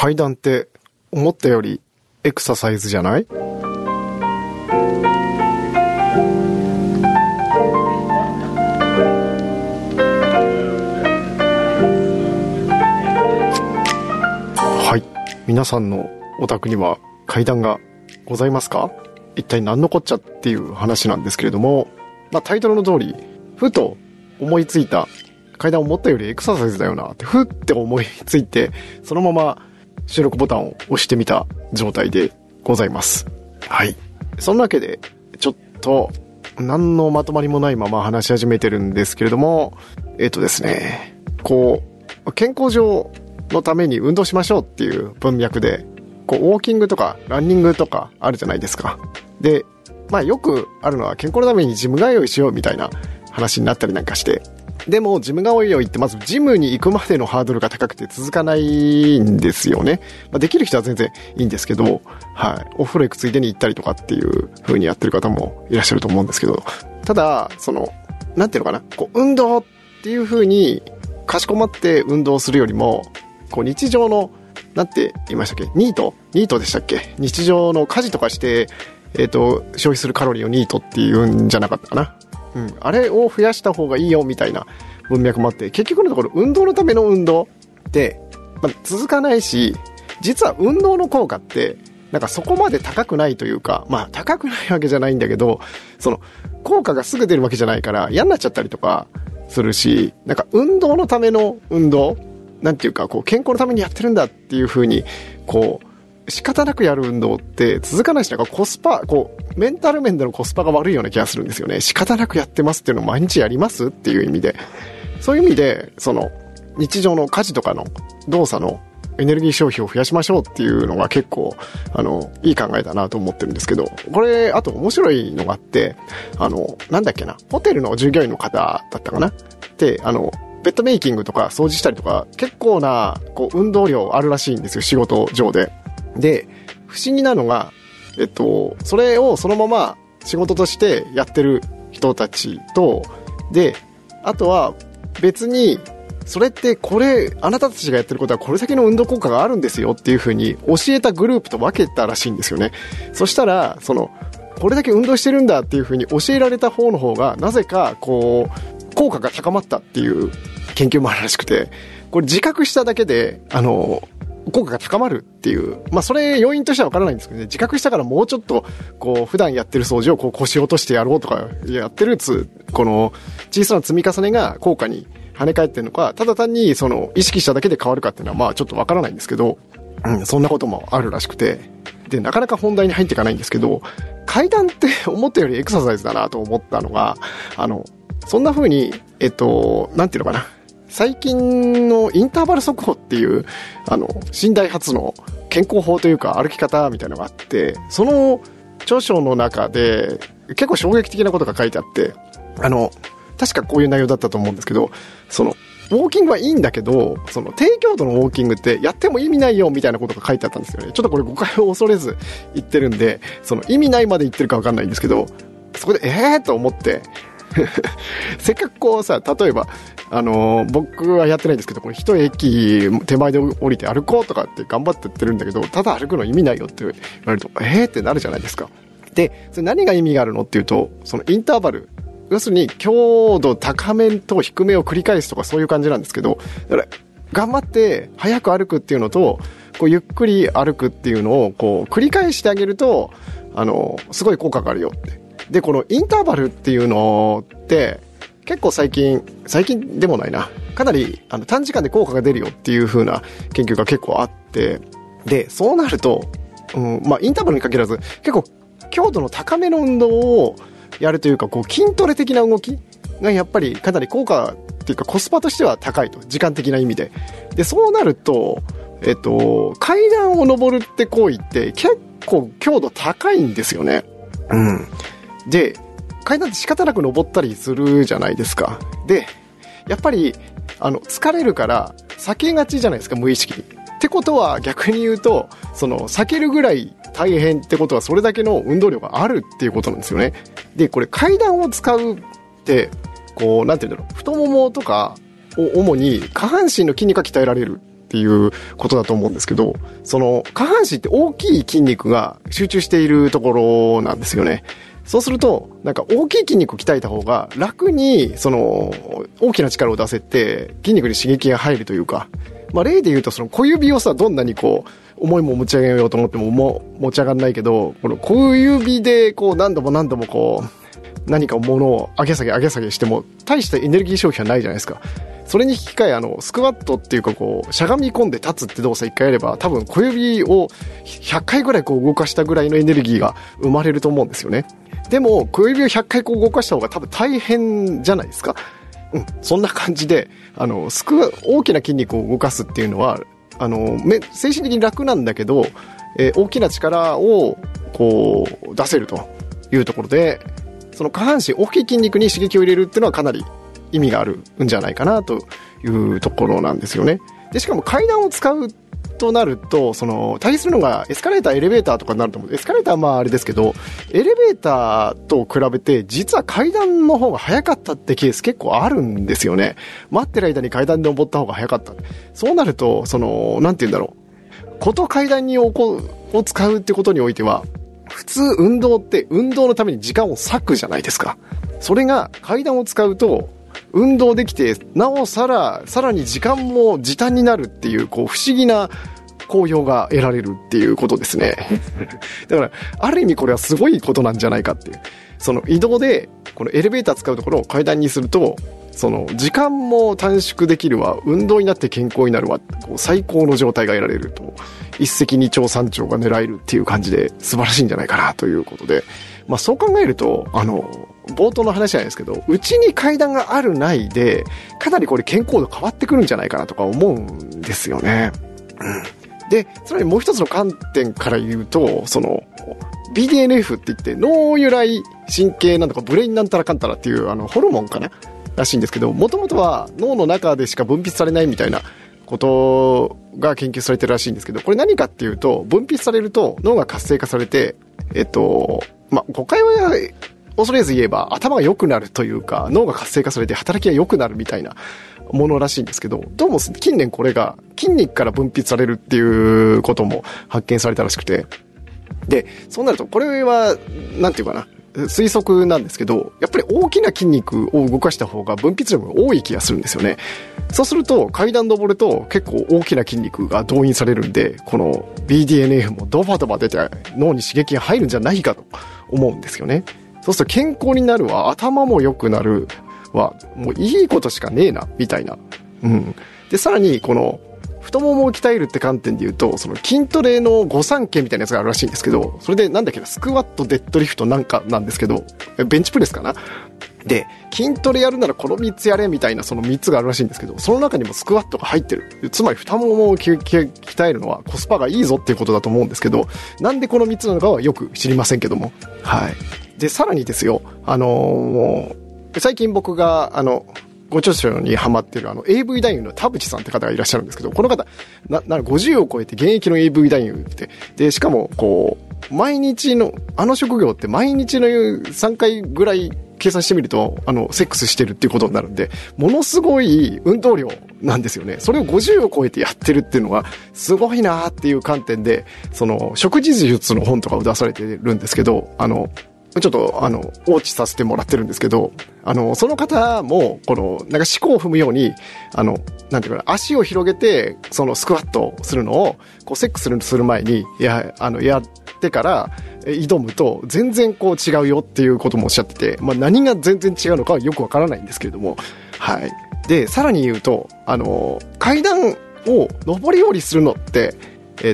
階段って思ったよりエクササイズじゃない？はい、皆さんのお宅には階段がございますか？一体何のこっちゃっていう話なんですけれども、まあ、タイトルの通りふと思いついた、階段思ったよりエクササイズだよなってふって思いついて、そのまま収録ボタンを押してみた状態でございます。はい、そんなわけでちょっと何のまとまりもないまま話し始めてるんですけれども、ですね、こう健康上のために運動しましょうっていう文脈で、こうウォーキングとかランニングとかあるじゃないですか。で、まあよくあるのは健康のためにジム通いしようみたいな話になったりなんかして、でもジム通いってまずジムに行くまでのハードルが高くて続かないんですよね。まあ、できる人は全然いいんですけど、はい、お風呂行くついでに行ったりとかっていう風にやってる方もいらっしゃると思うんですけど、ただそのなんていうのかな、こう運動っていう風にかしこまって運動するよりも、こう日常のなんて言いましたっけ、ニートでしたっけ、日常の家事とかして消費するカロリーをニートっていうんじゃなかったかな。うん、あれを増やした方がいいよみたいな文脈もあって、結局のところ運動のための運動って、まあ、続かないし、実は運動の効果ってなんかそこまで高くないというか、まあ高くないわけじゃないんだけど、その効果がすぐ出るわけじゃないから嫌になっちゃったりとかするし、なんか運動のための運動なんていうか、こう健康のためにやってるんだっていう風にこう仕方なくやる運動って続かないし、なんかコスパ、こうメンタル面でのコスパが悪いような気がするんですよね。仕方なくやってますっていうのを毎日やりますっていう意味で、そういう意味でその日常の家事とかの動作のエネルギー消費を増やしましょうっていうのが結構いい考えだなと思ってるんですけど、これあと面白いのがあって、なんだっけな、ホテルの従業員の方だったかなってベッドメイキングとか掃除したりとか結構なこう運動量あるらしいんですよ、仕事上で。で、不思議なのが、それをそのまま仕事としてやってる人たちと、で、あとは別に、それってこれ、あなたたちがやってることはこれだけの運動効果があるんですよっていう風に教えたグループと分けたらしいんですよね。そしたら、これだけ運動してるんだっていう風に教えられた方の方が、なぜかこう、効果が高まったっていう研究もあるらしくて、これ自覚しただけで、効果が高まるっていう、まあそれ要因としては分からないんですけどね、自覚したからもうちょっとこう普段やってる掃除をこう腰落としてやろうとかやってるこの小さな積み重ねが効果に跳ね返ってるのか、ただ単にその意識しただけで変わるかっていうのはまあちょっと分からないんですけど、うん、そんなこともあるらしくて、でなかなか本題に入っていかないんですけど、階段って思ったよりエクササイズだなと思ったのが、そんな風になんていうのかな。最近のインターバル速歩っていう新代発の健康法というか歩き方みたいなのがあって、その著書の中で結構衝撃的なことが書いてあって、確かこういう内容だったと思うんですけど、ウォーキングはいいんだけど、低強度のウォーキングってやっても意味ないよみたいなことが書いてあったんですよね。ちょっとこれ誤解を恐れず言ってるんで、意味ないまで言ってるか分かんないんですけど、そこでと思ってせっかくこうさ、例えば僕はやってないんですけど、これ一駅手前で降りて歩こうとかって頑張ってやってるんだけど、ただ歩くの意味ないよって言われるとってなるじゃないですか。で、それ何が意味があるのっていうと、インターバル、要するに強度高めと低めを繰り返すとかそういう感じなんですけど、だから頑張って早く歩くっていうのと、こうゆっくり歩くっていうのをこう繰り返してあげるとすごい効果があるよって。で、このインターバルっていうのって結構最近でもないな、かなり短時間で効果が出るよっていう風な研究が結構あって、でそうなると、まあインターバルに限らず結構強度の高めの運動をやるというか、こう筋トレ的な動きがやっぱりかなり効果っていうかコスパとしては高いと、時間的な意味で。でそうなると、階段を上るって行為って結構強度高いんですよね。うんで、階段って仕方なく登ったりするじゃないですか。で、やっぱり疲れるから避けがちじゃないですか、無意識に。ってことは逆に言うと、避けるぐらい大変ってことはそれだけの運動量があるっていうことなんですよね。で、これ階段を使うってこうなんていうんだろう、太ももとかを主に下半身の筋肉が鍛えられるっていうことだと思うんですけど、その下半身って大きい筋肉が集中しているところなんですよね。そうするとなんか大きい筋肉を鍛えた方が楽にその大きな力を出せて筋肉に刺激が入るというか、まあ、例で言うとその小指をさ、どんなにこう重いもん持ち上げようと思っても持ち上がんないけど、この小指でこう何度もこう何か物を上げ下げしても大したエネルギー消費はないじゃないですか。それに引き換えスクワットっていうかこうしゃがみ込んで立つって動作1回やれば多分小指を100回ぐらいこう動かしたぐらいのエネルギーが生まれると思うんですよね。でも小指を100回こう動かした方が多分大変じゃないですか。うん、そんな感じで大きな筋肉を動かすっていうのは精神的に楽なんだけど、大きな力をこう出せるというところで、その下半身大きい筋肉に刺激を入れるっていうのはかなり意味があるんじゃないかなというところなんですよね。でしかも階段を使うとなるとその対比するのがエスカレーターエレベーターとかになると思う。エスカレーターはまああれですけど、エレベーターと比べて実は階段の方が早かったってケース結構あるんですよね。待ってる間に階段で登った方が早かった。そうなるとそのなんて言うんだろう、こと階段にを使うってことにおいては普通運動って運動のために時間を割くじゃないですか。それが階段を使うと運動できてなおさらに時間も時短になるっていう、こう不思議な効用が得られるっていうことですね。だからある意味これはすごいことなんじゃないかっていう、その移動でこのエレベーター使うところを階段にするとその時間も短縮できるわ、運動になって健康になるわ、こう最高の状態が得られると、一石二鳥三鳥が狙えるっていう感じで素晴らしいんじゃないかなということで、まあ、そう考えると冒頭の話じゃないですけど、うちに階段があるないでかなりこれ健康度変わってくるんじゃないかなとか思うんですよね。うん、でさらにもう一つの観点から言うと、その BDNF って言って脳由来神経なんとかブレインなんたらかんたらっていうホルモンかならしいんですけど、もともとは脳の中でしか分泌されないみたいなことが研究されてるらしいんですけど、これ何かっていうと分泌されると脳が活性化されて誤解は恐れず言えば頭が良くなるというか脳が活性化されて働きが良くなるみたいなものらしいんですけど、どうも近年これが筋肉から分泌されるっていうことも発見されたらしくて、でそうなるとこれはなんていうかな、推測なんですけど、やっぱり大きな筋肉を動かした方が分泌量が多い気がするんですよね。そうすると階段登ると結構大きな筋肉が動員されるんで、この BDNF もドバドバ出て脳に刺激が入るんじゃないかと思うんですよね。そうすると健康になるわ、頭も良くなるわ、もういいことしかねえなみたいな。うん、でさらにこの太ももを鍛えるって観点で言うと、その筋トレの御三家みたいなやつがあるらしいんですけど、それでなんだっけな、スクワット、デッドリフトなんかなんですけど、ベンチプレスかな。で筋トレやるならこの3つやれみたいな、その3つがあるらしいんですけど、その中にもスクワットが入ってる。つまり太ももを鍛えるのはコスパがいいぞっていうことだと思うんですけど、なんでこの3つなのかはよく知りませんけども、はい。でさらにですよ、最近僕がご著書にハマってるAV 男優の田淵さんって方がいらっしゃるんですけど、この方50を超えて現役の AV 男優ってで、しかもこう毎日の職業って毎日の3回ぐらい計算してみるとセックスしてるっていうことになるんで、ものすごい運動量なんですよね。それを50を超えてやってるっていうのはすごいなーっていう観点で、その食事術の本とかを出されてるんですけど、ちょっとおうちさせてもらってるんですけど、その方もこのなんか四股を踏むようになんていうかな、足を広げてそのスクワットするのをこうセックスする前にやってから挑むと全然こう違うよっていうこともおっしゃってて、まあ、何が全然違うのかはよくわからないんですけれども、はい。でさらに言うと階段を上り下りするのって例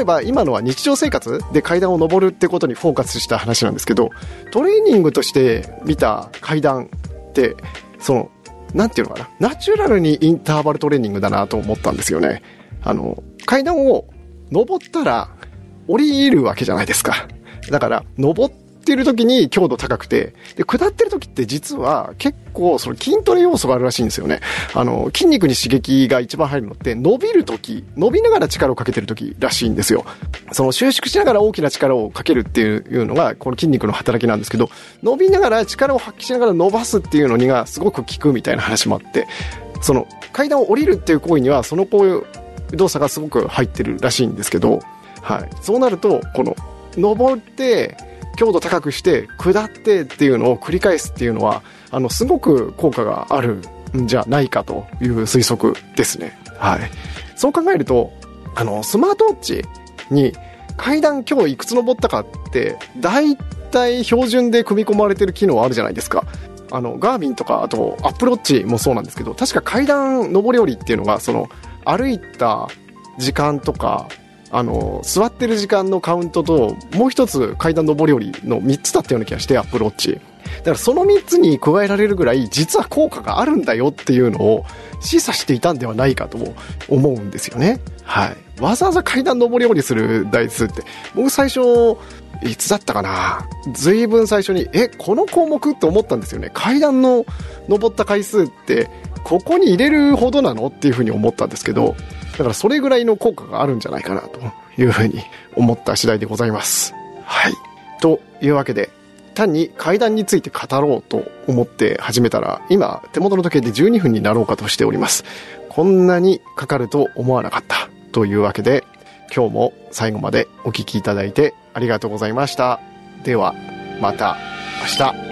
えば今のは日常生活で階段を上るってことにフォーカスした話なんですけど、トレーニングとして見た階段ってそのなんていうのかな、ナチュラルにインターバルトレーニングだなと思ったんですよね。階段を上ったら降りるわけじゃないですか。だから上ってる時に強度高くて、で下ってる時って実は結構その筋トレ要素があるらしいんですよね。筋肉に刺激が一番入るのって伸びる時、伸びながら力をかけてる時らしいんですよ。その収縮しながら大きな力をかけるっていうのがこの筋肉の働きなんですけど、伸びながら力を発揮しながら伸ばすっていうのにがすごく効くみたいな話もあって、その階段を降りるっていう行為にはその動作がすごく入ってるらしいんですけど、はい、そうなるとこの登って強度高くして下ってっていうのを繰り返すっていうのはすごく効果があるんじゃないかという推測ですね。はい、そう考えるとスマートウォッチに階段今日いくつ登ったかって大体標準で組み込まれてる機能あるじゃないですか。ガーミンとかあとアップルウォッチもそうなんですけど、確か階段上り下りっていうのがその歩いた時間とか座ってる時間のカウントともう一つ階段上り下りの3つだったような気がして、アップルウォッチだからその3つに加えられるぐらい実は効果があるんだよっていうのを示唆していたんではないかと思うんですよね。はい、わざわざ階段上り下りする台数って僕最初いつだったかな、随分最初にこの項目って思ったんですよね。階段の上った回数ってここに入れるほどなのっていうふうに思ったんですけど、だからそれぐらいの効果があるんじゃないかなというふうに思った次第でございます。はい、というわけで単に階段について語ろうと思って始めたら、今手元の時計で12分になろうかとしております。こんなにかかると思わなかった。というわけで今日も最後までお聞きいただいてありがとうございました。ではまた明日。